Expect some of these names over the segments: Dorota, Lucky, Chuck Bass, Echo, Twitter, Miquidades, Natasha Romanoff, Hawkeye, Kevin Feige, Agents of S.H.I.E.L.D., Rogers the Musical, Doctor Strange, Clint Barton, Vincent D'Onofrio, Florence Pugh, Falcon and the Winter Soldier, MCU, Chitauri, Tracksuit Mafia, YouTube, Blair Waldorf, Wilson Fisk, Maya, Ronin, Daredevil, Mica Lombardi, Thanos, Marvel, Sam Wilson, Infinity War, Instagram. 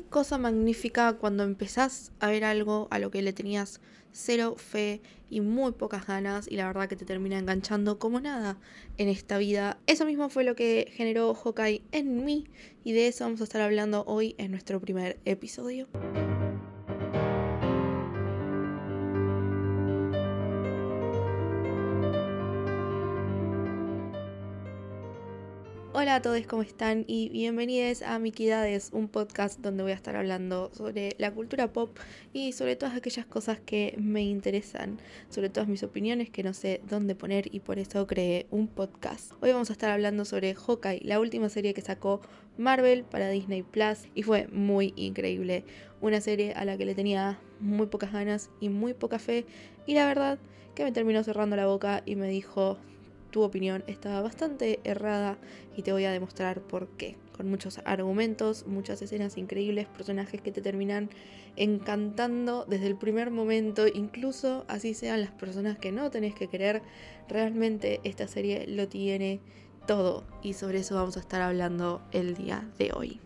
qué cosa magnífica cuando empezás a ver algo a lo que le tenías cero fe y muy pocas ganas y la verdad que te termina enganchando como nada en esta vida. Eso mismo fue lo que generó Hawkeye en mí y de eso vamos a estar hablando hoy en nuestro primer episodio. Hola a todos, ¿cómo están? Y bienvenidos a Miquidades, un podcast donde voy a estar hablando sobre la cultura pop y sobre todas aquellas cosas que me interesan, sobre todas mis opiniones que no sé dónde poner y por eso creé un podcast. Hoy vamos a estar hablando sobre Hawkeye, la última serie que sacó Marvel para Disney Plus y fue muy increíble. Una serie a la que le tenía muy pocas ganas y muy poca fe y la verdad que me terminó cerrando la boca y me dijo: tu opinión estaba bastante errada y te voy a demostrar por qué. Con muchos argumentos, muchas escenas increíbles, personajes que te terminan encantando desde el primer momento, incluso así sean las personas que no tenés que querer. Realmente esta serie lo tiene todo y sobre eso vamos a estar hablando el día de hoy.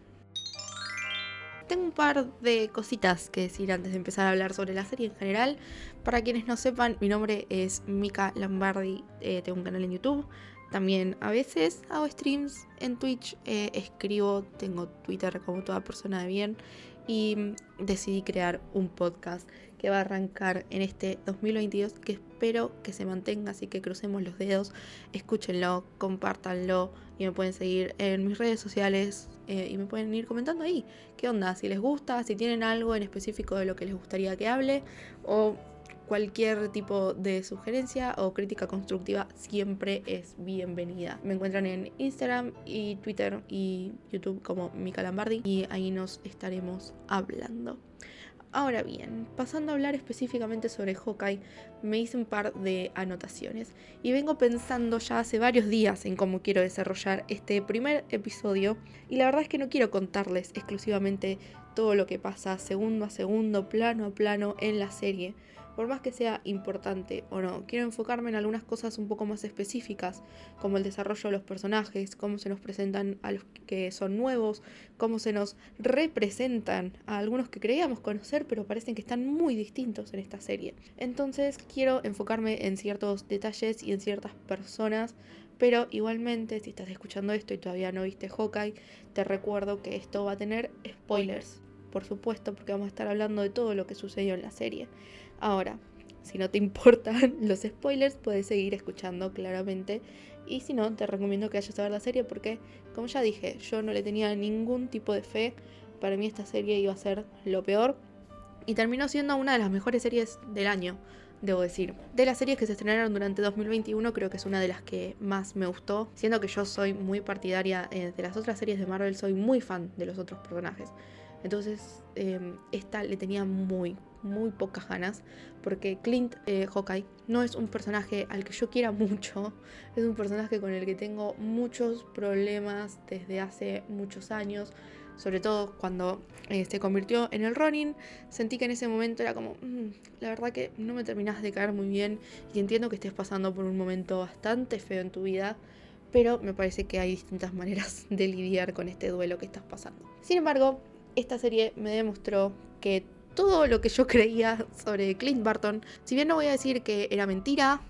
Tengo un par de cositas que decir antes de empezar a hablar sobre la serie en general. Para quienes no sepan, mi nombre es Mica Lombardi, tengo un canal en YouTube. También a veces hago streams en Twitch, escribo, tengo Twitter como toda persona de bien. Y decidí crear un podcast que va a arrancar en este 2022 que espero que se mantenga, así que crucemos los dedos, escúchenlo, compártanlo y me pueden seguir en mis redes sociales y me pueden ir comentando ahí qué onda, si les gusta, si tienen algo en específico de lo que les gustaría que hable o cualquier tipo de sugerencia o crítica constructiva siempre es bienvenida. Me encuentran en Instagram y Twitter y YouTube como Mica Lombardi y ahí nos estaremos hablando. Ahora bien, pasando a hablar específicamente sobre Hawkeye, me hice un par de anotaciones y vengo pensando ya hace varios días en cómo quiero desarrollar este primer episodio y la verdad es que no quiero contarles exclusivamente todo lo que pasa segundo a segundo, plano a plano en la serie. Por más que sea importante o no, quiero enfocarme en algunas cosas un poco más específicas, como el desarrollo de los personajes, cómo se nos presentan a los que son nuevos, cómo se nos representan a algunos que creíamos conocer, pero parecen que están muy distintos en esta serie. Entonces quiero enfocarme en ciertos detalles y en ciertas personas, pero igualmente, si estás escuchando esto y todavía no viste Hawkeye, te recuerdo que esto va a tener spoilers. Por supuesto, porque vamos a estar hablando de todo lo que sucedió en la serie. Ahora, si no te importan los spoilers, puedes seguir escuchando claramente. Y si no, te recomiendo que vayas a ver la serie porque, como ya dije, yo no le tenía ningún tipo de fe. Para mí esta serie iba a ser lo peor. Y terminó siendo una de las mejores series del año, debo decir. De las series que se estrenaron durante 2021, creo que es una de las que más me gustó. Siendo que yo soy muy partidaria de las otras series de Marvel, soy muy fan de los otros personajes. Entonces esta le tenía muy pocas ganas porque Clint Hawkeye no es un personaje al que yo quiera mucho, es un personaje con el que tengo muchos problemas desde hace muchos años, sobre todo cuando se convirtió en el Ronin. Sentí que en ese momento era como, la verdad que no me terminás de caer muy bien y entiendo que estés pasando por un momento bastante feo en tu vida, pero me parece que hay distintas maneras de lidiar con este duelo que estás pasando. Sin embargo, esta serie me demostró que todo lo que yo creía sobre Clint Barton, si bien no voy a decir que era mentira,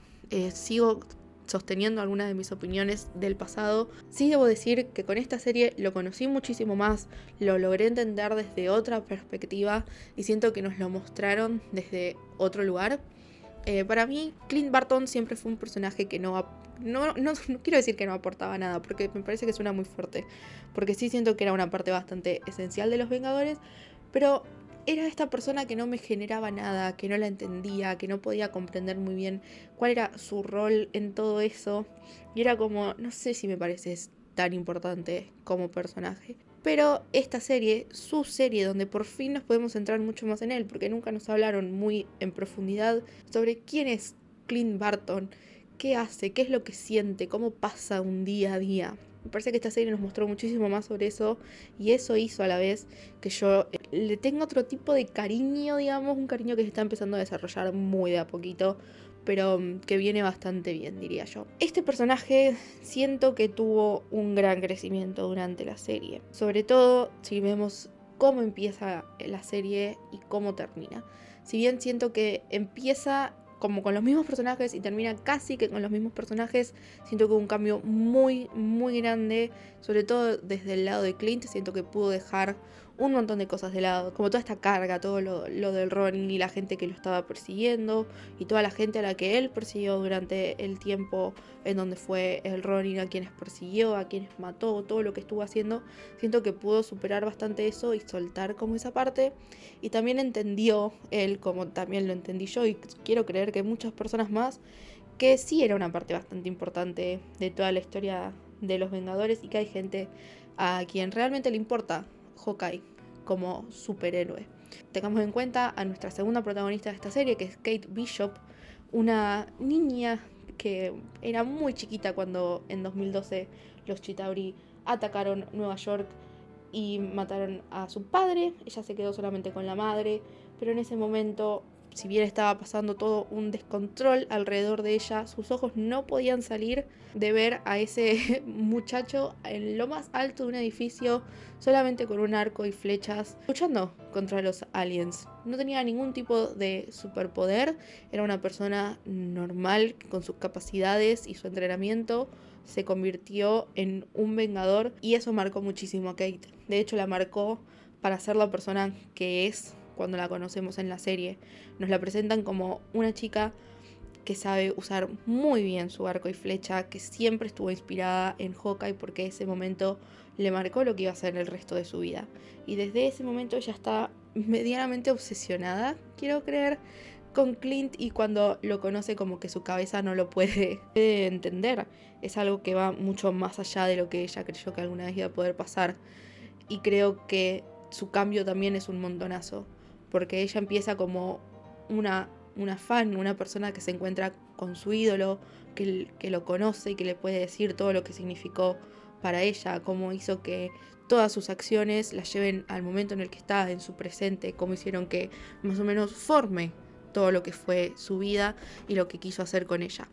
sigo sosteniendo algunas de mis opiniones del pasado, sí debo decir que con esta serie lo conocí muchísimo más, lo logré entender desde otra perspectiva y siento que nos lo mostraron desde otro lugar. Para mí, Clint Barton siempre fue un personaje que no quiero decir que no aportaba nada, porque me parece que suena muy fuerte, porque sí siento que era una parte bastante esencial de los Vengadores, pero era esta persona que no me generaba nada, que no la entendía, que no podía comprender muy bien cuál era su rol en todo eso, y era como, no sé si me pareces tan importante como personaje. Pero esta serie, su serie, donde por fin nos podemos centrar mucho más en él, porque nunca nos hablaron muy en profundidad sobre quién es Clint Barton, qué hace, qué es lo que siente, cómo pasa un día a día. Me parece que esta serie nos mostró muchísimo más sobre eso, y eso hizo a la vez que yo le tenga otro tipo de cariño, digamos, un cariño que se está empezando a desarrollar muy de a poquito, pero que viene bastante bien, diría yo. Este personaje siento que tuvo un gran crecimiento durante la serie, sobre todo si vemos cómo empieza la serie y cómo termina. Si bien siento que empieza como con los mismos personajes y termina casi que con los mismos personajes, siento que hubo un cambio muy, muy grande, sobre todo desde el lado de Clint. Siento que pudo dejar un montón de cosas de lado, como toda esta carga, todo lo del Ronin y la gente que lo estaba persiguiendo y toda la gente a la que él persiguió durante el tiempo en donde fue el Ronin, a quienes persiguió, a quienes mató, todo lo que estuvo haciendo. Siento que pudo superar bastante eso y soltar como esa parte, y también entendió él, como también lo entendí yo y quiero creer que muchas personas más, que sí era una parte bastante importante de toda la historia de los Vengadores y que hay gente a quien realmente le importa Hawkeye como superhéroe. Tengamos en cuenta a nuestra segunda protagonista de esta serie, que es Kate Bishop, una niña que era muy chiquita cuando en 2012 los Chitauri atacaron Nueva York y mataron a su padre. Ella se quedó solamente con la madre, pero en ese momento, si bien estaba pasando todo un descontrol alrededor de ella, sus ojos no podían salir de ver a ese muchacho en lo más alto de un edificio, solamente con un arco y flechas, luchando contra los aliens. No tenía ningún tipo de superpoder, era una persona normal que con sus capacidades y su entrenamiento se convirtió en un vengador, y eso marcó muchísimo a Kate. De hecho, la marcó para ser la persona que es. Cuando la conocemos en la serie, nos la presentan como una chica que sabe usar muy bien su arco y flecha, que siempre estuvo inspirada en Hawkeye porque ese momento le marcó lo que iba a ser el resto de su vida. Y desde ese momento ella está medianamente obsesionada, quiero creer, con Clint, y cuando lo conoce como que su cabeza no lo puede entender. Es algo que va mucho más allá de lo que ella creyó que alguna vez iba a poder pasar. Y creo que su cambio también es un montonazo, porque ella empieza como una fan, una persona que se encuentra con su ídolo, que lo conoce y que le puede decir todo lo que significó para ella, cómo hizo que todas sus acciones la lleven al momento en el que está, en su presente, cómo hicieron que más o menos forme todo lo que fue su vida y lo que quiso hacer con ella.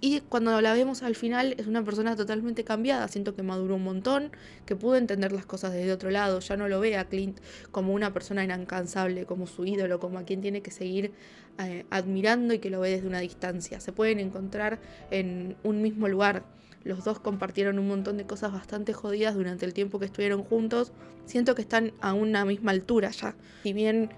Y cuando la vemos al final, es una persona totalmente cambiada. Siento que maduró un montón, que pudo entender las cosas desde otro lado. Ya no lo ve a Clint como una persona inalcanzable, como su ídolo, como a quien tiene que seguir admirando y que lo ve desde una distancia. Se pueden encontrar en un mismo lugar. Los dos compartieron un montón de cosas bastante jodidas durante el tiempo que estuvieron juntos. Siento que están a una misma altura ya. Si bien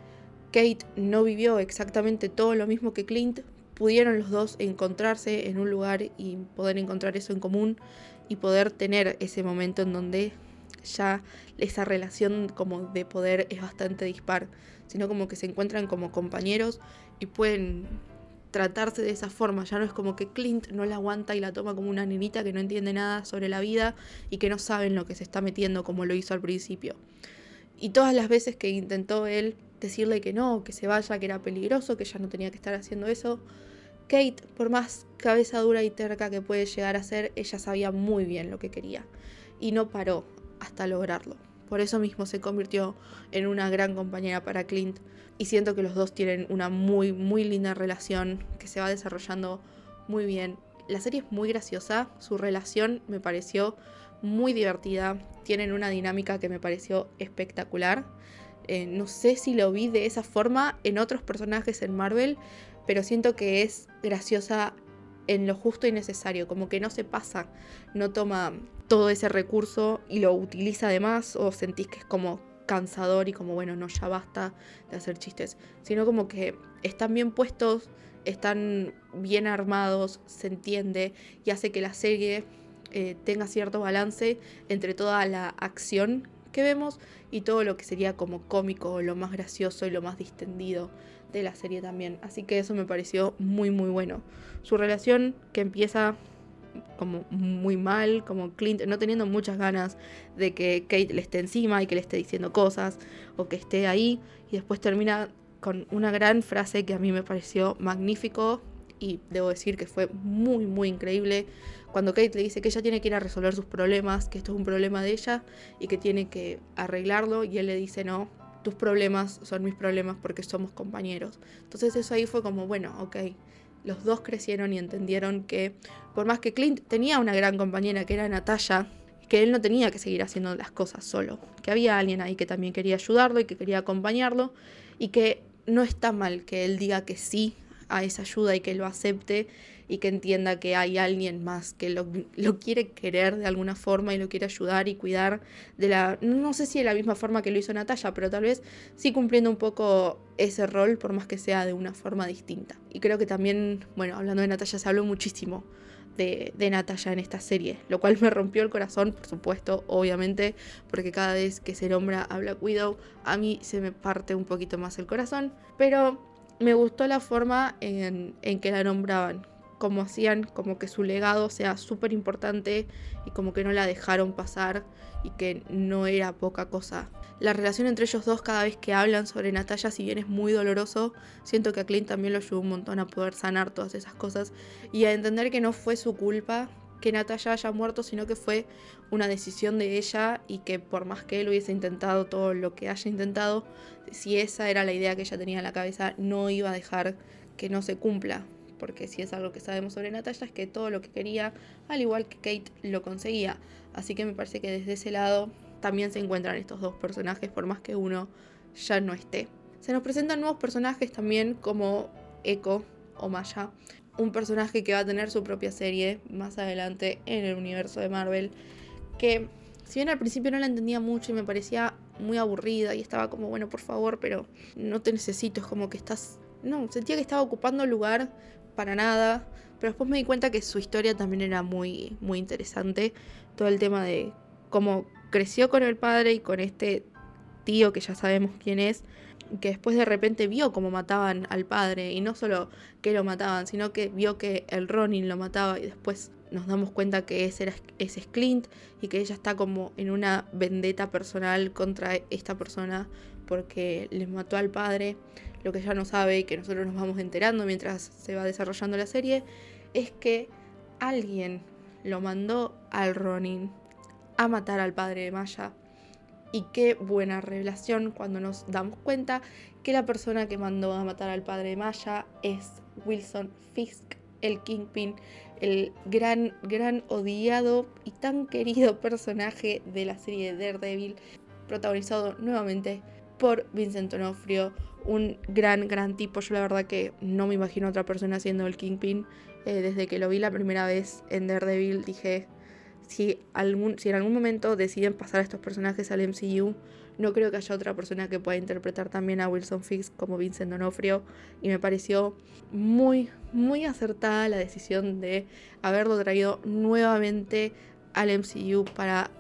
Kate no vivió exactamente todo lo mismo que Clint, pudieron los dos encontrarse en un lugar y poder encontrar eso en común y poder tener ese momento en donde ya esa relación como de poder es bastante dispar, sino como que se encuentran como compañeros y pueden tratarse de esa forma. Ya no es como que Clint no la aguanta y la toma como una nenita que no entiende nada sobre la vida y que no sabe en lo que se está metiendo, como lo hizo al principio. Y todas las veces que intentó él decirle que no, que se vaya, que era peligroso, que ya no tenía que estar haciendo eso, Kate, por más cabeza dura y terca que puede llegar a ser, ella sabía muy bien lo que quería y no paró hasta lograrlo. Por eso mismo se convirtió en una gran compañera para Clint, y siento que los dos tienen una muy, muy linda relación que se va desarrollando muy bien. La serie es muy graciosa, su relación me pareció muy divertida, tienen una dinámica que me pareció espectacular. No sé si lo vi de esa forma en otros personajes en Marvel, pero siento que es graciosa en lo justo y necesario, como que no se pasa, no toma todo ese recurso y lo utiliza además, o sentís que es como cansador y como bueno, no, ya basta de hacer chistes, sino como que están bien puestos, están bien armados, se entiende y hace que la serie tenga cierto balance entre toda la acción que vemos y todo lo que sería como cómico, lo más gracioso y lo más distendido de la serie también. Así que eso me pareció muy muy bueno. Su relación, que empieza como muy mal, como Clint no teniendo muchas ganas de que Kate le esté encima y que le esté diciendo cosas o que esté ahí, y después termina con una gran frase que a mí me pareció magnífico y debo decir que fue muy muy increíble. Cuando Kate le dice que ella tiene que ir a resolver sus problemas, que esto es un problema de ella y que tiene que arreglarlo, y él le dice no, tus problemas son mis problemas porque somos compañeros. Entonces eso ahí fue como bueno, ok, los dos crecieron y entendieron que por más que Clint tenía una gran compañera que era Natasha, que él no tenía que seguir haciendo las cosas solo, que había alguien ahí que también quería ayudarlo y que quería acompañarlo, y que no está mal que él diga que sí a esa ayuda y que lo acepte y que entienda que hay alguien más que lo quiere querer de alguna forma y lo quiere ayudar y cuidar de la... No sé si de la misma forma que lo hizo Natalia, pero tal vez sí cumpliendo un poco ese rol, por más que sea de una forma distinta. Y creo que también, bueno, hablando de Natalia, se habló muchísimo de Natalia en esta serie, lo cual me rompió el corazón, por supuesto, obviamente, porque cada vez que se nombra a Black Widow, a mí se me parte un poquito más el corazón, pero me gustó la forma en que la nombraban, como hacían, como que su legado sea súper importante y como que no la dejaron pasar y que no era poca cosa. La relación entre ellos dos cada vez que hablan sobre Natalia, si bien es muy doloroso, siento que a Clint también lo ayudó un montón a poder sanar todas esas cosas y a entender que no fue su culpa que Natalia haya muerto, sino que fue una decisión de ella y que por más que él hubiese intentado todo lo que haya intentado, si esa era la idea que ella tenía en la cabeza, no iba a dejar que no se cumpla. Porque si es algo que sabemos sobre Natalia es que todo lo que quería, al igual que Kate, lo conseguía. Así que me parece que desde ese lado también se encuentran estos dos personajes, por más que uno ya no esté. Se nos presentan nuevos personajes también como Echo o Maya, un personaje que va a tener su propia serie más adelante en el universo de Marvel, que si bien al principio no la entendía mucho y me parecía muy aburrida y estaba como, bueno, por favor, pero no te necesito, es como que estás... No, sentía que estaba ocupando lugar para nada, pero después me di cuenta que su historia también era muy, muy interesante. Todo el tema de cómo creció con el padre y con este tío que ya sabemos quién es, que después de repente vio cómo mataban al padre, y no solo que lo mataban, sino que vio que el Ronin lo mataba, y después nos damos cuenta que ese es Clint, y que ella está como en una vendetta personal contra esta persona porque les mató al padre. Lo que ya no sabe y que nosotros nos vamos enterando mientras se va desarrollando la serie es que alguien lo mandó al Ronin a matar al padre de Maya. Y qué buena revelación cuando nos damos cuenta que la persona que mandó a matar al padre de Maya es Wilson Fisk, el Kingpin, el gran, gran odiado y tan querido personaje de la serie de Daredevil, protagonizado nuevamente por Vincent D'Onofrio. Un gran, gran tipo. Yo la verdad que no me imagino a otra persona siendo el Kingpin. Desde que lo vi la primera vez en Daredevil dije, si en algún momento deciden pasar a estos personajes al MCU, no creo que haya otra persona que pueda interpretar también a Wilson Fisk como Vincent D'Onofrio. Y me pareció muy, muy acertada la decisión de haberlo traído nuevamente al MCU para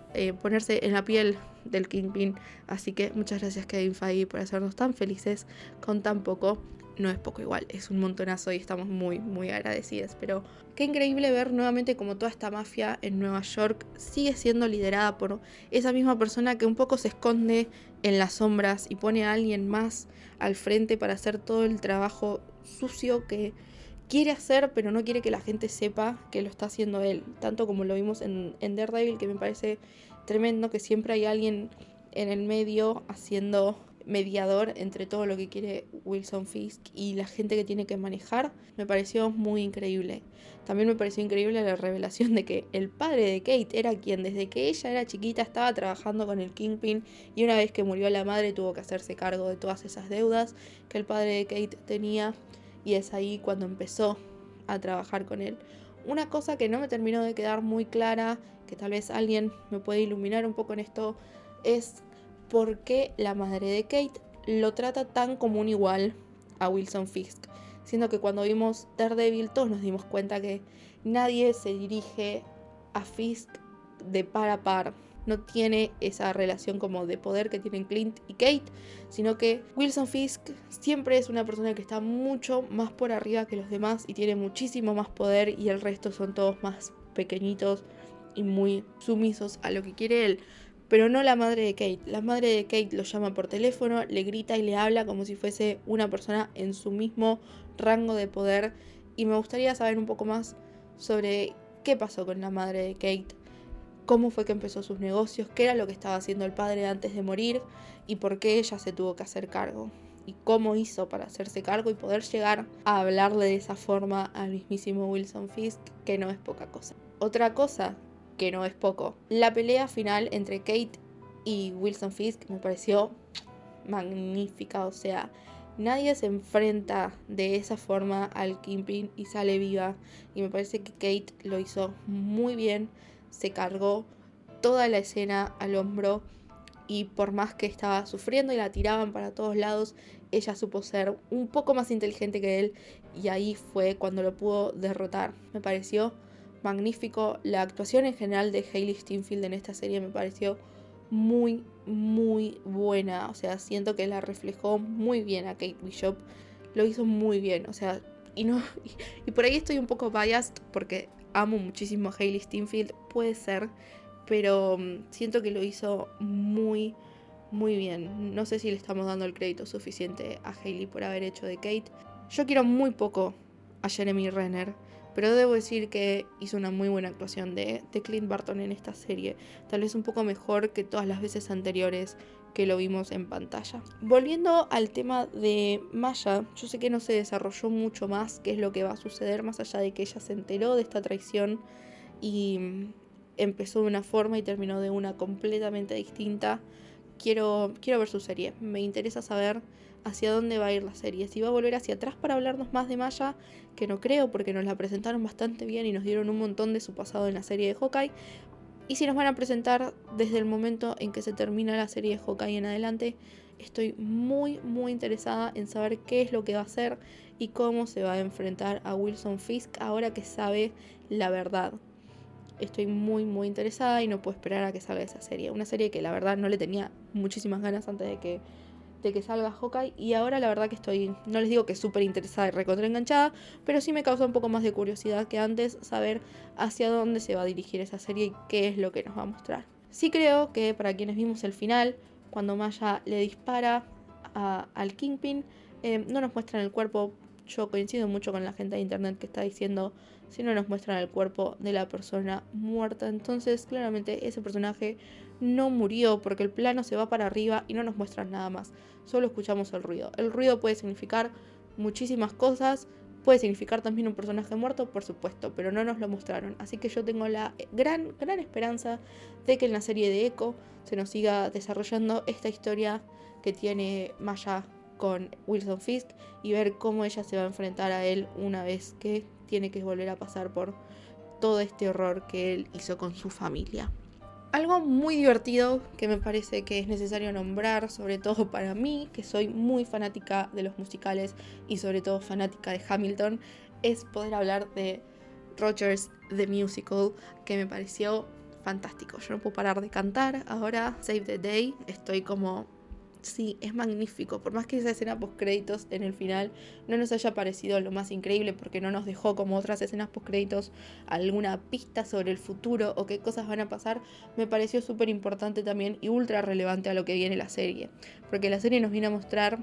ponerse en la piel del Kingpin. Así que muchas gracias Kevin Feige por hacernos tan felices con tan poco. No es poco igual, es un montonazo y estamos muy, muy agradecidas. Pero qué increíble ver nuevamente como toda esta mafia en Nueva York sigue siendo liderada por esa misma persona que un poco se esconde en las sombras y pone a alguien más al frente para hacer todo el trabajo sucio que quiere hacer, pero no quiere que la gente sepa que lo está haciendo él. Tanto como lo vimos en Daredevil, que me parece tremendo que siempre hay alguien en el medio haciendo mediador entre todo lo que quiere Wilson Fisk y la gente que tiene que manejar. Me pareció muy increíble. También me pareció increíble la revelación de que el padre de Kate era quien desde que ella era chiquita estaba trabajando con el Kingpin, y una vez que murió la madre tuvo que hacerse cargo de todas esas deudas que el padre de Kate tenía, y es ahí cuando empezó a trabajar con él. Una cosa que no me terminó de quedar muy clara, que tal vez alguien me puede iluminar un poco en esto, es por qué la madre de Kate lo trata tan como un igual a Wilson Fisk, siendo que cuando vimos Daredevil todos nos dimos cuenta que nadie se dirige a Fisk de par a par. No tiene esa relación como de poder que tienen Clint y Kate, sino que Wilson Fisk siempre es una persona que está mucho más por arriba que los demás y tiene muchísimo más poder, y el resto son todos más pequeñitos y muy sumisos a lo que quiere él. Pero no la madre de Kate. La madre de Kate lo llama por teléfono, le grita y le habla como si fuese una persona en su mismo rango de poder. Y me gustaría saber un poco más sobre qué pasó con la madre de Kate, cómo fue que empezó sus negocios, qué era lo que estaba haciendo el padre antes de morir y por qué ella se tuvo que hacer cargo, y cómo hizo para hacerse cargo y poder llegar a hablarle de esa forma al mismísimo Wilson Fisk, que no es poca cosa. Otra cosa que no es poco. La pelea final entre Kate y Wilson Fisk me pareció magnífica, o sea, nadie se enfrenta de esa forma al Kingpin y sale viva, y me parece que Kate lo hizo muy bien, se cargó toda la escena al hombro, y por más que estaba sufriendo y la tiraban para todos lados, ella supo ser un poco más inteligente que él, y ahí fue cuando lo pudo derrotar. Me pareció magnífico. La actuación en general de Hailee Steinfeld en esta serie me pareció muy, muy buena. O sea, siento que la reflejó muy bien a Kate Bishop. Lo hizo muy bien. O sea, y por ahí estoy un poco biased porque amo muchísimo a Hailee Steinfeld. Puede ser. Pero siento que lo hizo muy, muy bien. No sé si le estamos dando el crédito suficiente a Hailee por haber hecho de Kate. Yo quiero muy poco a Jeremy Renner, pero debo decir que hizo una muy buena actuación de Clint Barton en esta serie. Tal vez un poco mejor que todas las veces anteriores que lo vimos en pantalla. Volviendo al tema de Maya, yo sé que no se desarrolló mucho más qué es lo que va a suceder, más allá de que ella se enteró de esta traición y empezó de una forma y terminó de una completamente distinta. Quiero ver su serie, me interesa saber hacia dónde va a ir la serie, si va a volver hacia atrás para hablarnos más de Maya, que no creo porque nos la presentaron bastante bien y nos dieron un montón de su pasado en la serie de Hawkeye, y si nos van a presentar desde el momento en que se termina la serie de Hawkeye en adelante, estoy muy muy interesada en saber qué es lo que va a hacer y cómo se va a enfrentar a Wilson Fisk ahora que sabe la verdad. Estoy muy muy interesada y no puedo esperar a que salga esa serie. Una serie que la verdad no le tenía muchísimas ganas antes de que salga Hawkeye. Y ahora la verdad que estoy, no les digo que súper interesada y recontra enganchada, pero sí me causa un poco más de curiosidad que antes saber hacia dónde se va a dirigir esa serie y qué es lo que nos va a mostrar. Sí creo que para quienes vimos el final, cuando Maya le dispara al Kingpin, no nos muestran el cuerpo. Yo coincido mucho con la gente de internet que está diciendo si no nos muestran el cuerpo de la persona muerta. Entonces, claramente ese personaje no murió porque el plano se va para arriba y no nos muestran nada más. Solo escuchamos el ruido. El ruido puede significar muchísimas cosas. Puede significar también un personaje muerto, por supuesto, pero no nos lo mostraron. Así que yo tengo la gran, gran esperanza de que en la serie de Echo se nos siga desarrollando esta historia que tiene Maya con Wilson Fisk y ver cómo ella se va a enfrentar a él una vez que tiene que volver a pasar por todo este horror que él hizo con su familia. Algo muy divertido que me parece que es necesario nombrar, sobre todo para mí, que soy muy fanática de los musicales y sobre todo fanática de Hamilton, es poder hablar de Rogers the Musical, que me pareció fantástico. Yo no puedo parar de cantar ahora, Save the Day, estoy como... Sí, es magnífico, por más que esa escena postcréditos en el final no nos haya parecido lo más increíble porque no nos dejó como otras escenas postcréditos alguna pista sobre el futuro o qué cosas van a pasar, me pareció súper importante también y ultra relevante a lo que viene la serie, porque la serie nos viene a mostrar,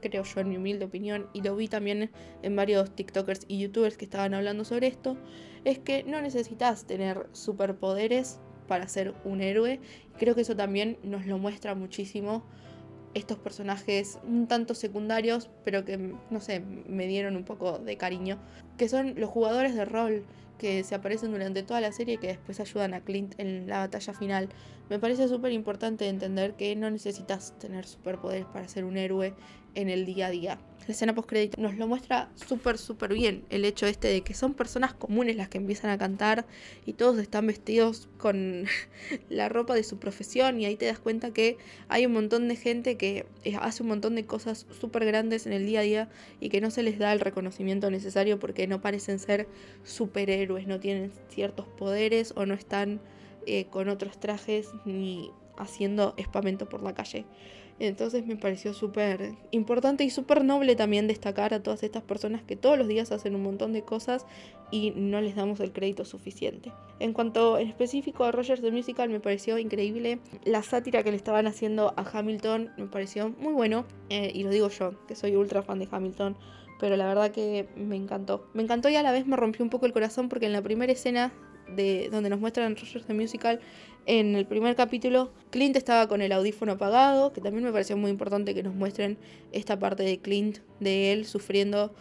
creo yo en mi humilde opinión, y lo vi también en varios tiktokers y youtubers que estaban hablando sobre esto, es que no necesitas tener superpoderes para ser un héroe, y creo que eso también nos lo muestra muchísimo estos personajes un tanto secundarios, pero que, no sé, me dieron un poco de cariño, que son los jugadores de rol que se aparecen durante toda la serie y que después ayudan a Clint en la batalla final. Me parece súper importante entender que no necesitas tener superpoderes para ser un héroe en el día a día. La escena postcrédito nos lo muestra súper, súper bien. El hecho este de que son personas comunes las que empiezan a cantar y todos están vestidos con la ropa de su profesión, y ahí te das cuenta que hay un montón de gente que hace un montón de cosas súper grandes en el día a día y que no se les da el reconocimiento necesario porque no parecen ser superhéroes, no tienen ciertos poderes o no están con otros trajes ni haciendo espamento por la calle. Entonces me pareció súper importante y súper noble también destacar a todas estas personas que todos los días hacen un montón de cosas y no les damos el crédito suficiente. En cuanto en específico a Rogers the Musical, me pareció increíble. La sátira que le estaban haciendo a Hamilton me pareció muy bueno. Y lo digo yo, que soy ultra fan de Hamilton, pero la verdad que me encantó. Me encantó y a la vez me rompió un poco el corazón porque en la primera escena de donde nos muestran Rogers the Musical, en el primer capítulo Clint estaba con el audífono apagado, que también me pareció muy importante que nos muestren esta parte de Clint, de él sufriendo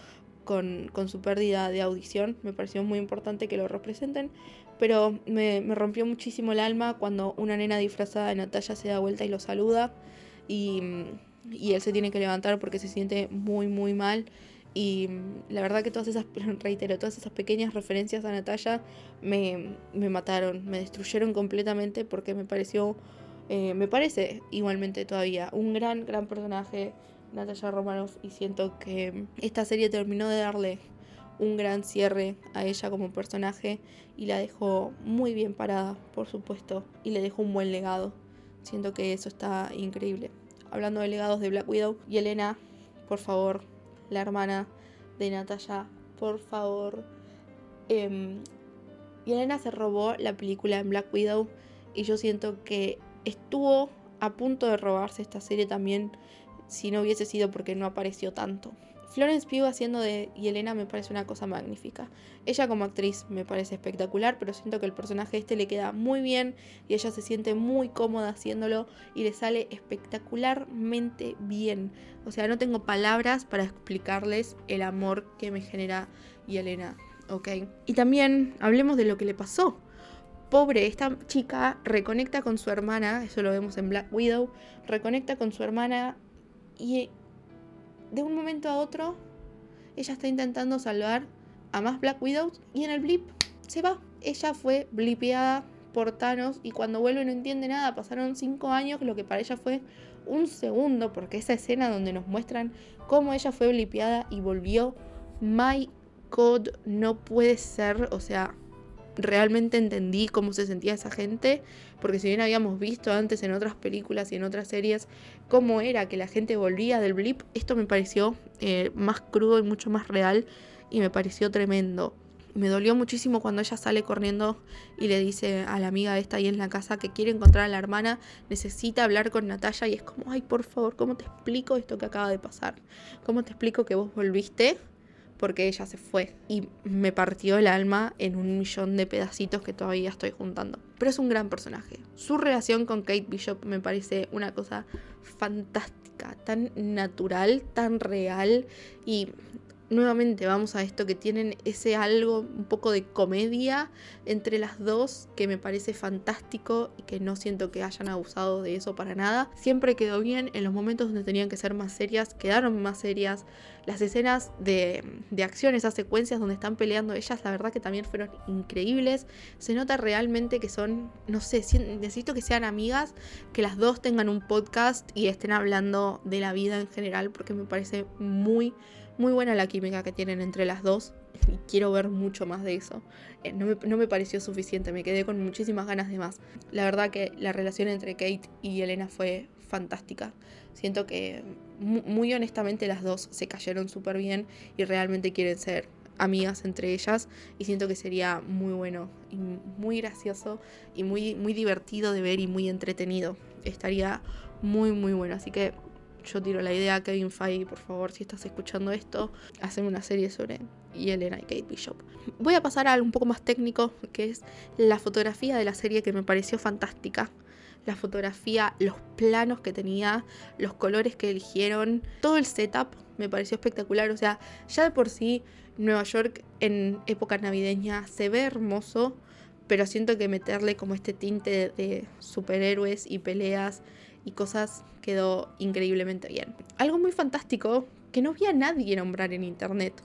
con su pérdida de audición. Me pareció muy importante que lo representen, pero me rompió muchísimo el alma cuando una nena disfrazada de Natalia se da vuelta y lo saluda, y él se tiene que levantar porque se siente muy, muy mal. Y la verdad que todas esas pequeñas referencias a Natalia me mataron, me destruyeron completamente, porque me parece igualmente todavía un gran, gran personaje Natasha Romanoff, y siento que esta serie terminó de darle un gran cierre a ella como personaje y la dejó muy bien parada, por supuesto, y le dejó un buen legado. Siento que eso está increíble. Hablando de legados de Black Widow, Yelena, por favor, la hermana de Natasha, por favor. Yelena se robó la película en Black Widow, y yo siento que estuvo a punto de robarse esta serie también, si no hubiese sido porque no apareció tanto. Florence Pugh haciendo de Yelena me parece una cosa magnífica. Ella como actriz me parece espectacular, pero siento que el personaje este le queda muy bien y ella se siente muy cómoda haciéndolo y le sale espectacularmente bien. O sea, no tengo palabras para explicarles el amor que me genera Yelena, ¿ok? Y también hablemos de lo que le pasó. Pobre, esta chica reconecta con su hermana, eso lo vemos en Black Widow, reconecta con su hermana y de un momento a otro ella está intentando salvar a más Black Widows y en el blip se va. Ella fue blipeada por Thanos y cuando vuelve no entiende nada. Pasaron 5 años, lo que para ella fue un segundo, porque esa escena donde nos muestran cómo ella fue blipeada y volvió, my God, no puede ser, o sea, realmente entendí cómo se sentía esa gente, porque si bien habíamos visto antes en otras películas y en otras series cómo era que la gente volvía del blip, esto me pareció más crudo y mucho más real, y me pareció tremendo. Me dolió muchísimo cuando ella sale corriendo y le dice a la amiga esta ahí en la casa que quiere encontrar a la hermana, necesita hablar con Natalia, y es como, ay, por favor, ¿cómo te explico esto que acaba de pasar? ¿Cómo te explico que vos volviste? Porque ella se fue, y me partió el alma en un millón de pedacitos que todavía estoy juntando. Pero es un gran personaje. Su relación con Kate Bishop me parece una cosa fantástica, tan natural, tan real, y nuevamente vamos a esto que tienen ese algo, un poco de comedia entre las dos, que me parece fantástico y que no siento que hayan abusado de eso para nada. Siempre quedó bien. En los momentos donde tenían que ser más serias, quedaron más serias. Las escenas de acción, esas secuencias donde están peleando ellas, la verdad que también fueron increíbles. Se nota realmente que son, no sé, necesito que sean amigas, que las dos tengan un podcast y estén hablando de la vida en general, porque me parece muy, muy buena la química que tienen entre las dos, y quiero ver mucho más de eso. No me pareció suficiente, me quedé con muchísimas ganas de más. La verdad que la relación entre Kate y Yelena fue fantástica. Siento que muy honestamente las dos se cayeron súper bien y realmente quieren ser amigas entre ellas, y siento que sería muy bueno y muy gracioso y muy, muy divertido de ver y muy entretenido. Estaría muy, muy bueno, así que yo tiro la idea a Kevin Feige, por favor, si estás escuchando esto, haceme una serie sobre Yelena y Kate Bishop. Voy a pasar a algo un poco más técnico, que es la fotografía de la serie, que me pareció fantástica. La fotografía, los planos que tenía, los colores que eligieron, todo el setup me pareció espectacular. O sea, ya de por sí Nueva York en época navideña se ve hermoso, pero siento que meterle como este tinte de superhéroes y peleas y cosas quedó increíblemente bien. Algo muy fantástico que no vi a nadie nombrar en internet,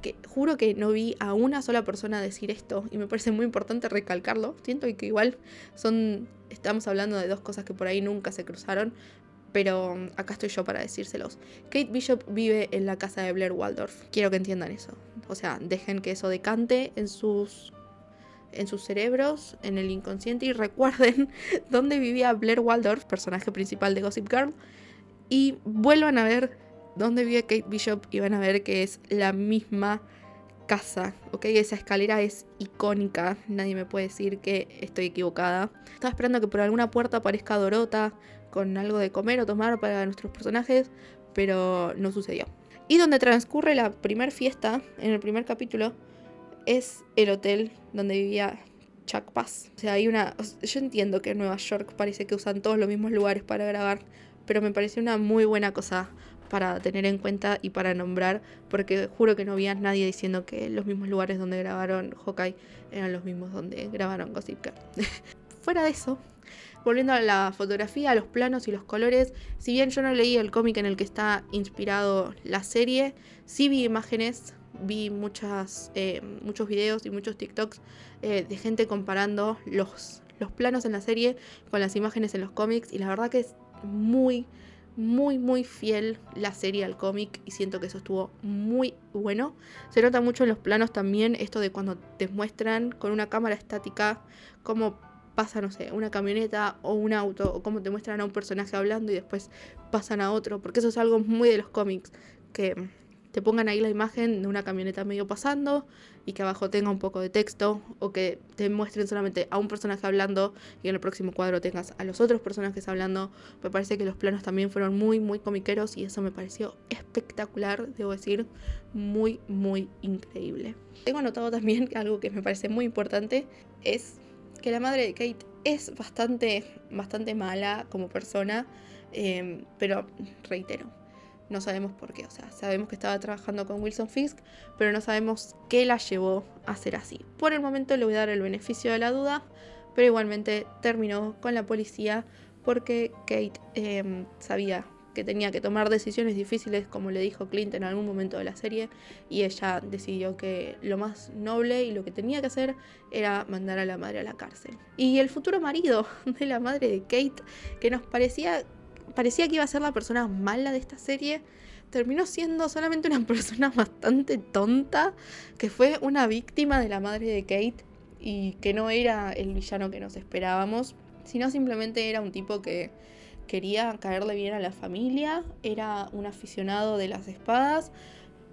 que juro que no vi a una sola persona decir esto, y me parece muy importante recalcarlo. Siento que igual estamos hablando de dos cosas que por ahí nunca se cruzaron, pero acá estoy yo para decírselos. Kate Bishop vive en la casa de Blair Waldorf. Quiero que entiendan eso. O sea, dejen que eso decante en sus cerebros, en el inconsciente, y recuerden dónde vivía Blair Waldorf, personaje principal de Gossip Girl, y vuelvan a ver dónde vive Kate Bishop y van a ver que es la misma casa, ¿ok? Esa escalera es icónica, nadie me puede decir que estoy equivocada. Estaba esperando que por alguna puerta aparezca Dorota con algo de comer o tomar para nuestros personajes, pero no sucedió. Y donde transcurre la primer fiesta, en el primer capítulo, es el hotel donde vivía Chuck Bass. O sea, yo entiendo que en Nueva York parece que usan todos los mismos lugares para grabar, pero me pareció una muy buena cosa para tener en cuenta y para nombrar, porque juro que no vi a nadie diciendo que los mismos lugares donde grabaron Hawkeye eran los mismos donde grabaron Gossip Girl. Fuera de eso, volviendo a la fotografía, a los planos y los colores, si bien yo no leí el cómic en el que está inspirado la serie, sí vi imágenes, vi muchos videos y muchos TikToks de gente comparando los planos en la serie con las imágenes en los cómics, y la verdad que es muy, muy, muy fiel la serie al cómic, y siento que eso estuvo muy bueno. Se nota mucho en los planos también esto de cuando te muestran con una cámara estática cómo pasa, no sé, una camioneta o un auto, o cómo te muestran a un personaje hablando y después pasan a otro, porque eso es algo muy de los cómics, que te pongan ahí la imagen de una camioneta medio pasando y que abajo tenga un poco de texto, o que te muestren solamente a un personaje hablando y en el próximo cuadro tengas a los otros personajes hablando. Me parece que los planos también fueron muy, muy comiqueros, y eso me pareció espectacular, debo decir, muy, muy increíble. Tengo anotado también que algo que me parece muy importante es que la madre de Kate es bastante, bastante mala como persona, pero reitero, no sabemos por qué. O sea, sabemos que estaba trabajando con Wilson Fisk, pero no sabemos qué la llevó a ser así. Por el momento le voy a dar el beneficio de la duda, pero igualmente terminó con la policía porque Kate sabía que tenía que tomar decisiones difíciles, como le dijo Clint en algún momento de la serie, y ella decidió que lo más noble y lo que tenía que hacer era mandar a la madre a la cárcel. Y el futuro marido de la madre de Kate, que nos parecía que iba a ser la persona mala de esta serie, terminó siendo solamente una persona bastante tonta, que fue una víctima de la madre de Kate, y que no era el villano que nos esperábamos, sino simplemente era un tipo que quería caerle bien a la familia, era un aficionado de las espadas,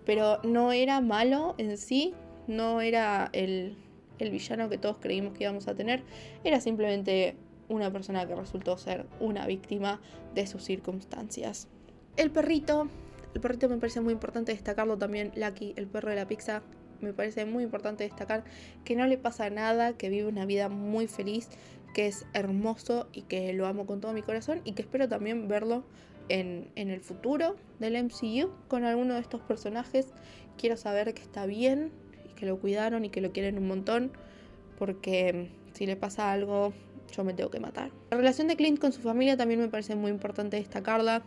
pero no era malo en sí, no era el villano que todos creímos que íbamos a tener, era simplemente una persona que resultó ser una víctima de sus circunstancias. El perrito me parece muy importante destacarlo también. Lucky, el perro de la pizza, me parece muy importante destacar que no le pasa nada, que vive una vida muy feliz, que es hermoso y que lo amo con todo mi corazón, y que espero también verlo en el futuro del MCU con alguno de estos personajes. Quiero saber que está bien y que lo cuidaron y que lo quieren un montón, porque si le pasa algo, yo me tengo que matar. La relación de Clint con su familia también me parece muy importante destacarla.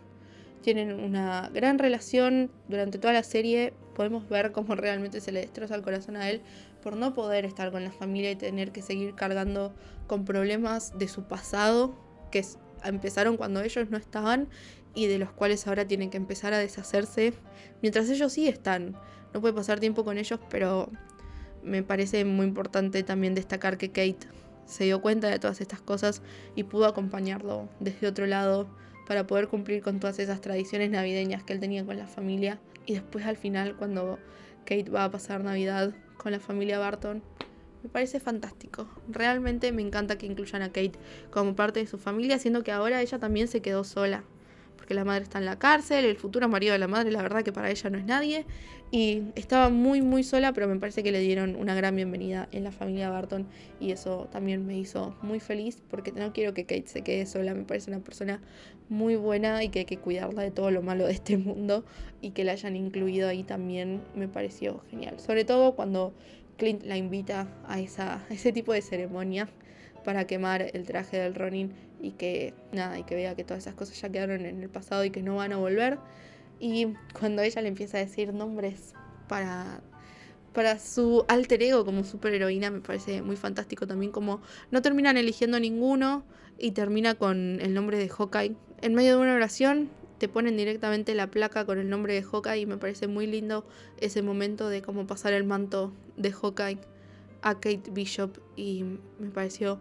Tienen una gran relación durante toda la serie. Podemos ver cómo realmente se le destroza el corazón a él por no poder estar con la familia y tener que seguir cargando con problemas de su pasado, que empezaron cuando ellos no estaban y de los cuales ahora tienen que empezar a deshacerse mientras ellos sí están. No puede pasar tiempo con ellos, pero me parece muy importante también destacar que Kate se dio cuenta de todas estas cosas y pudo acompañarlo desde otro lado para poder cumplir con todas esas tradiciones navideñas que él tenía con la familia. Y después al final, cuando Kate va a pasar Navidad con la familia Barton, me parece fantástico. Realmente me encanta que incluyan a Kate como parte de su familia, siendo que ahora ella también se quedó sola, porque la madre está en la cárcel, el futuro marido de la madre, la verdad que para ella no es nadie, y estaba muy, muy sola, pero me parece que le dieron una gran bienvenida en la familia Barton, y eso también me hizo muy feliz, porque no quiero que Kate se quede sola. Me parece una persona muy buena y que hay que cuidarla de todo lo malo de este mundo, y que la hayan incluido ahí también me pareció genial, sobre todo cuando Clint la invita a ese tipo de ceremonia para quemar el traje del Ronin, y que nada, y que vea que todas esas cosas ya quedaron en el pasado y que no van a volver. Y cuando ella le empieza a decir nombres para su alter ego como superheroína, me parece muy fantástico también como no terminan eligiendo ninguno y termina con el nombre de Hawkeye. En medio de una oración te ponen directamente la placa con el nombre de Hawkeye, y me parece muy lindo ese momento de cómo pasar el manto de Hawkeye a Kate Bishop, y me pareció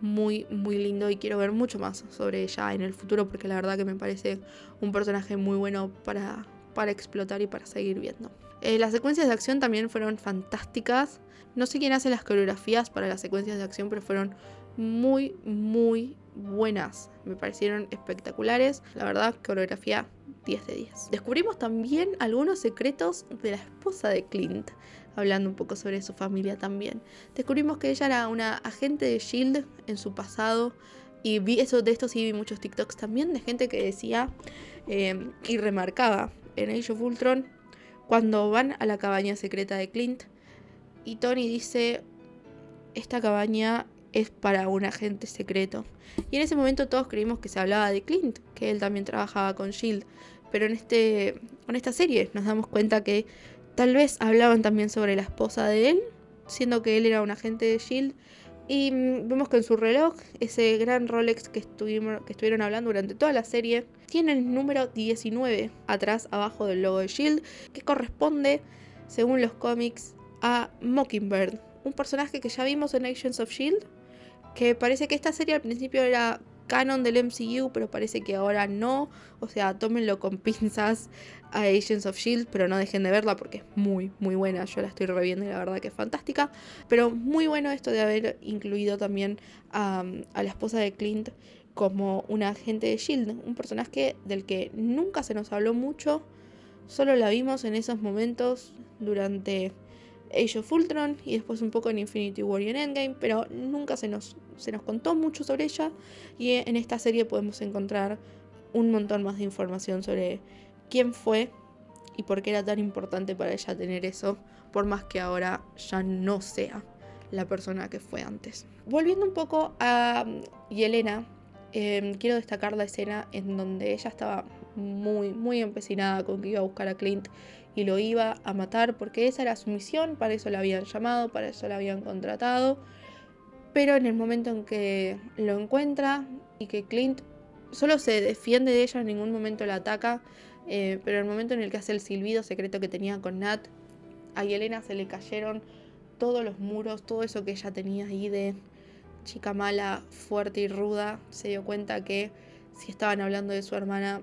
muy, muy lindo, y quiero ver mucho más sobre ella en el futuro, porque la verdad que me parece un personaje muy bueno para explotar y para seguir viendo. Las secuencias de acción también fueron fantásticas. No sé quién hace las coreografías para las secuencias de acción, pero fueron muy, muy buenas. Me parecieron espectaculares. La verdad, coreografía 10 de 10. Descubrimos también algunos secretos de la esposa de Clint, hablando un poco sobre su familia también. Descubrimos que ella era una agente de S.H.I.E.L.D. en su pasado, Y vi eso, de esto sí vi muchos TikToks también de gente que decía y remarcaba en Age of Ultron cuando van a la cabaña secreta de Clint y Tony dice: esta cabaña es para un agente secreto. Y en ese momento todos creímos que se hablaba de Clint, que él también trabajaba con S.H.I.E.L.D., pero en esta serie nos damos cuenta que tal vez hablaban también sobre la esposa de él, siendo que él era un agente de S.H.I.E.L.D., y vemos que en su reloj, ese gran Rolex que estuvieron hablando durante toda la serie, tiene el número 19 atrás, abajo del logo de S.H.I.E.L.D., que corresponde, según los cómics, a Mockingbird, un personaje que ya vimos en Agents of S.H.I.E.L.D., que parece que esta serie al principio era canon del MCU, pero parece que ahora no. O sea, tómenlo con pinzas a Agents of S.H.I.E.L.D., pero no dejen de verla porque es muy, muy buena. Yo la estoy reviendo y la verdad que es fantástica. Pero muy bueno esto de haber incluido también a la esposa de Clint como una agente de S.H.I.E.L.D., un personaje del que nunca se nos habló mucho. Solo la vimos en esos momentos durante Age of Ultron y después un poco en Infinity War y en Endgame, pero nunca se nos contó mucho sobre ella, y en esta serie podemos encontrar un montón más de información sobre quién fue y por qué era tan importante para ella tener eso, por más que ahora ya no sea la persona que fue antes. Volviendo un poco a Yelena, quiero destacar la escena en donde ella estaba muy, muy empecinada con que iba a buscar a Clint y lo iba a matar porque esa era su misión, para eso la habían llamado, para eso la habían contratado. Pero en el momento en que lo encuentra y que Clint solo se defiende de ella, en ningún momento la ataca, pero en el momento en el que hace el silbido secreto que tenía con Nat, a Yelena se le cayeron todos los muros, todo eso que ella tenía ahí de chica mala, fuerte y ruda. Se dio cuenta que si estaban hablando de su hermana,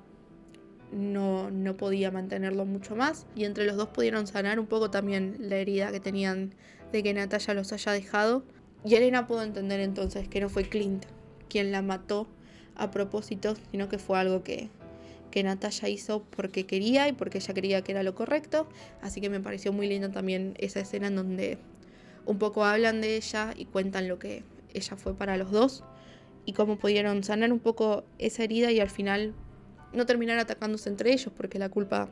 no podía mantenerlo mucho más, y entre los dos pudieron sanar un poco también la herida que tenían de que Natalia los haya dejado. Yelena pudo entender entonces que no fue Clint quien la mató a propósito, sino que fue algo que Natalia hizo porque quería y porque ella creía que era lo correcto. Así que me pareció muy linda también esa escena en donde un poco hablan de ella y cuentan lo que ella fue para los dos y cómo pudieron sanar un poco esa herida y al final no terminar atacándose entre ellos, porque la culpa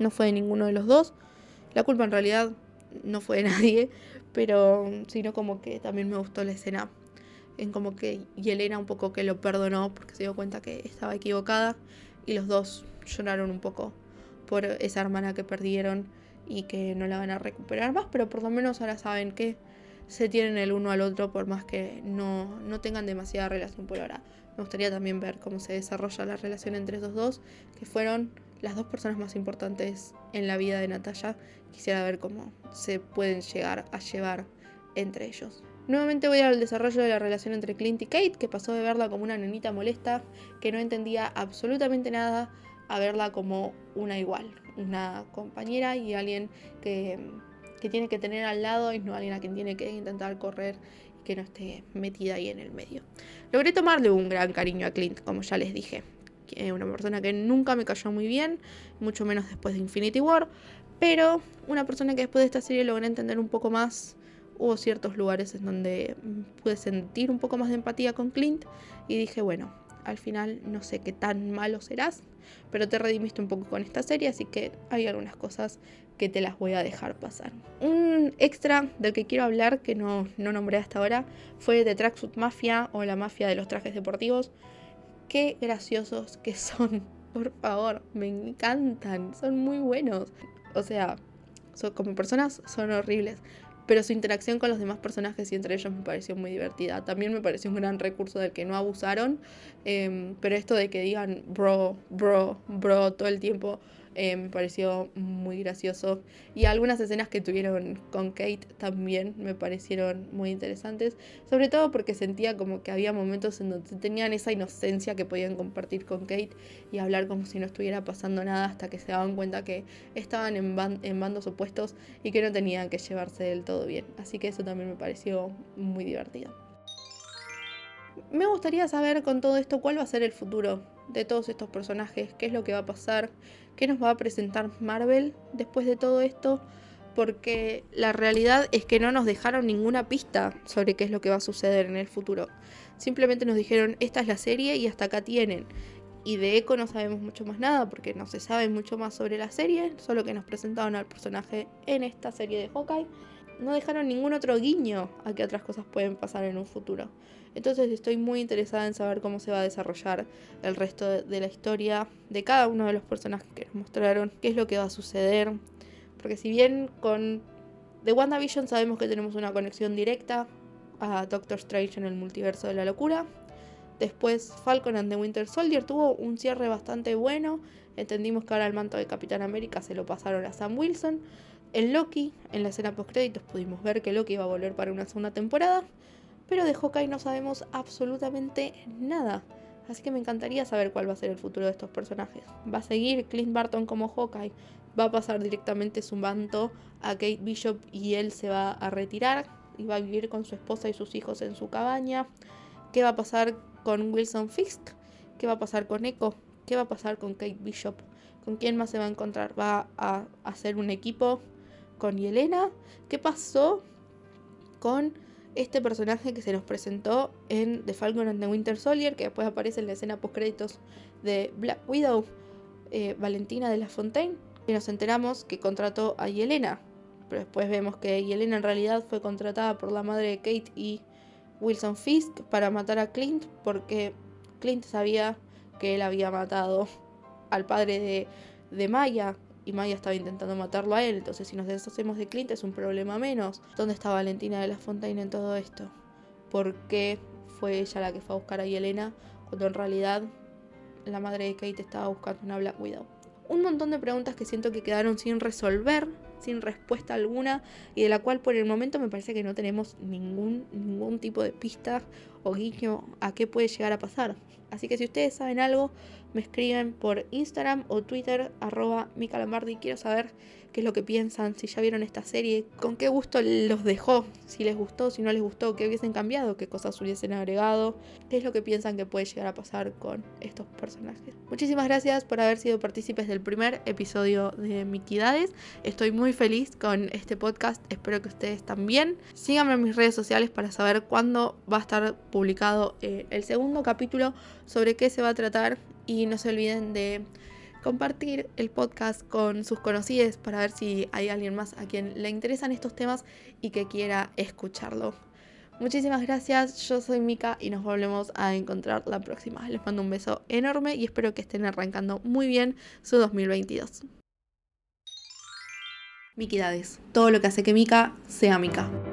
no fue de ninguno de los dos. La culpa en realidad no fue de nadie, pero sino como que también me gustó la escena en como que Yelena un poco que lo perdonó porque se dio cuenta que estaba equivocada, y los dos lloraron un poco por esa hermana que perdieron y que no la van a recuperar más, pero por lo menos ahora saben que se tienen el uno al otro, por más que no tengan demasiada relación por ahora. Me gustaría también ver cómo se desarrolla la relación entre esos dos, que fueron las dos personas más importantes en la vida de Natalia. Quisiera ver cómo se pueden llegar a llevar entre ellos. Nuevamente voy al desarrollo de la relación entre Clint y Kate, que pasó de verla como una nenita molesta, que no entendía absolutamente nada, a verla como una igual, una compañera y alguien que tiene que tener al lado y no alguien a quien tiene que intentar correr y que no esté metida ahí en el medio. Logré tomarle un gran cariño a Clint, como ya les dije. Una persona que nunca me cayó muy bien, mucho menos después de Infinity War, pero una persona que después de esta serie logré entender un poco más. Hubo ciertos lugares en donde pude sentir un poco más de empatía con Clint y dije, bueno, al final no sé qué tan malo serás, pero te redimiste un poco con esta serie, así que hay algunas cosas que te las voy a dejar pasar. Un extra del que quiero hablar, que no nombré hasta ahora, fue The Tracksuit Mafia, o la mafia de los trajes deportivos. Qué graciosos que son, por favor, me encantan, son muy buenos. O sea, como personas son horribles, pero su interacción con los demás personajes y entre ellos me pareció muy divertida. También me pareció un gran recurso del que no abusaron, pero esto de que digan bro, bro, bro todo el tiempo, me pareció muy gracioso. Y algunas escenas que tuvieron con Kate también me parecieron muy interesantes, sobre todo porque sentía como que había momentos en donde tenían esa inocencia que podían compartir con Kate y hablar como si no estuviera pasando nada, hasta que se daban cuenta que estaban en bandos opuestos y que no tenían que llevarse del todo bien. Así que eso también me pareció muy divertido. Me gustaría saber con todo esto cuál va a ser el futuro de todos estos personajes, qué es lo que va a pasar, qué nos va a presentar Marvel después de todo esto, porque la realidad es que no nos dejaron ninguna pista sobre qué es lo que va a suceder en el futuro. Simplemente nos dijeron, esta es la serie y hasta acá tienen. Y de Echo no sabemos mucho más nada, porque no se sabe mucho más sobre la serie, solo que nos presentaron al personaje en esta serie de Hawkeye. No dejaron ningún otro guiño a que otras cosas pueden pasar en un futuro. Entonces estoy muy interesada en saber cómo se va a desarrollar el resto de la historia de cada uno de los personajes que nos mostraron, qué es lo que va a suceder. Porque si bien con The WandaVision sabemos que tenemos una conexión directa a Doctor Strange en el multiverso de la locura, después Falcon and the Winter Soldier tuvo un cierre bastante bueno. Entendimos que ahora el manto de Capitán América se lo pasaron a Sam Wilson. En Loki, en la escena postcréditos pudimos ver que Loki iba a volver para una segunda temporada. Pero de Hawkeye no sabemos absolutamente nada. Así que me encantaría saber cuál va a ser el futuro de estos personajes. ¿Va a seguir Clint Barton como Hawkeye? ¿Va a pasar directamente su manto a Kate Bishop y él se va a retirar? ¿Y va a vivir con su esposa y sus hijos en su cabaña? ¿Qué va a pasar con Wilson Fisk? ¿Qué va a pasar con Echo? ¿Qué va a pasar con Kate Bishop? ¿Con quién más se va a encontrar? ¿Va a hacer un equipo con Yelena? ¿Qué pasó con este personaje que se nos presentó en The Falcon and the Winter Soldier, que después aparece en la escena postcréditos de Black Widow, Valentina de la Fontaine? Y nos enteramos que contrató a Yelena, pero después vemos que Yelena en realidad fue contratada por la madre de Kate y Wilson Fisk para matar a Clint, porque Clint sabía que él había matado al padre de Maya, y Maya estaba intentando matarlo a él. Entonces si nos deshacemos de Clint es un problema menos. ¿Dónde está Valentina de la Fontaine en todo esto? ¿Por qué fue ella la que fue a buscar a Yelena cuando en realidad la madre de Kate estaba buscando una Black Widow? Un montón de preguntas que siento que quedaron sin resolver, sin respuesta alguna, y de la cual por el momento me parece que no tenemos ningún tipo de pista o guiño a qué puede llegar a pasar. Así que si ustedes saben algo, me escriben por Instagram o Twitter, @Mica Lombardi. Quiero saber qué es lo que piensan, si ya vieron esta serie, con qué gusto los dejó, si les gustó, si no les gustó, qué hubiesen cambiado, qué cosas hubiesen agregado, qué es lo que piensan que puede llegar a pasar con estos personajes. Muchísimas gracias por haber sido partícipes del primer episodio de Miquidades. Estoy muy feliz con este podcast, espero que ustedes también. Síganme en mis redes sociales para saber cuándo va a estar publicado el segundo capítulo, sobre qué se va a tratar, y no se olviden de compartir el podcast con sus conocidos para ver si hay alguien más a quien le interesan estos temas y que quiera escucharlo. Muchísimas gracias, yo soy Mica y nos volvemos a encontrar la próxima. Les mando un beso enorme y espero que estén arrancando muy bien su 2022. Miquidades, todo lo que hace que Mica sea Mica.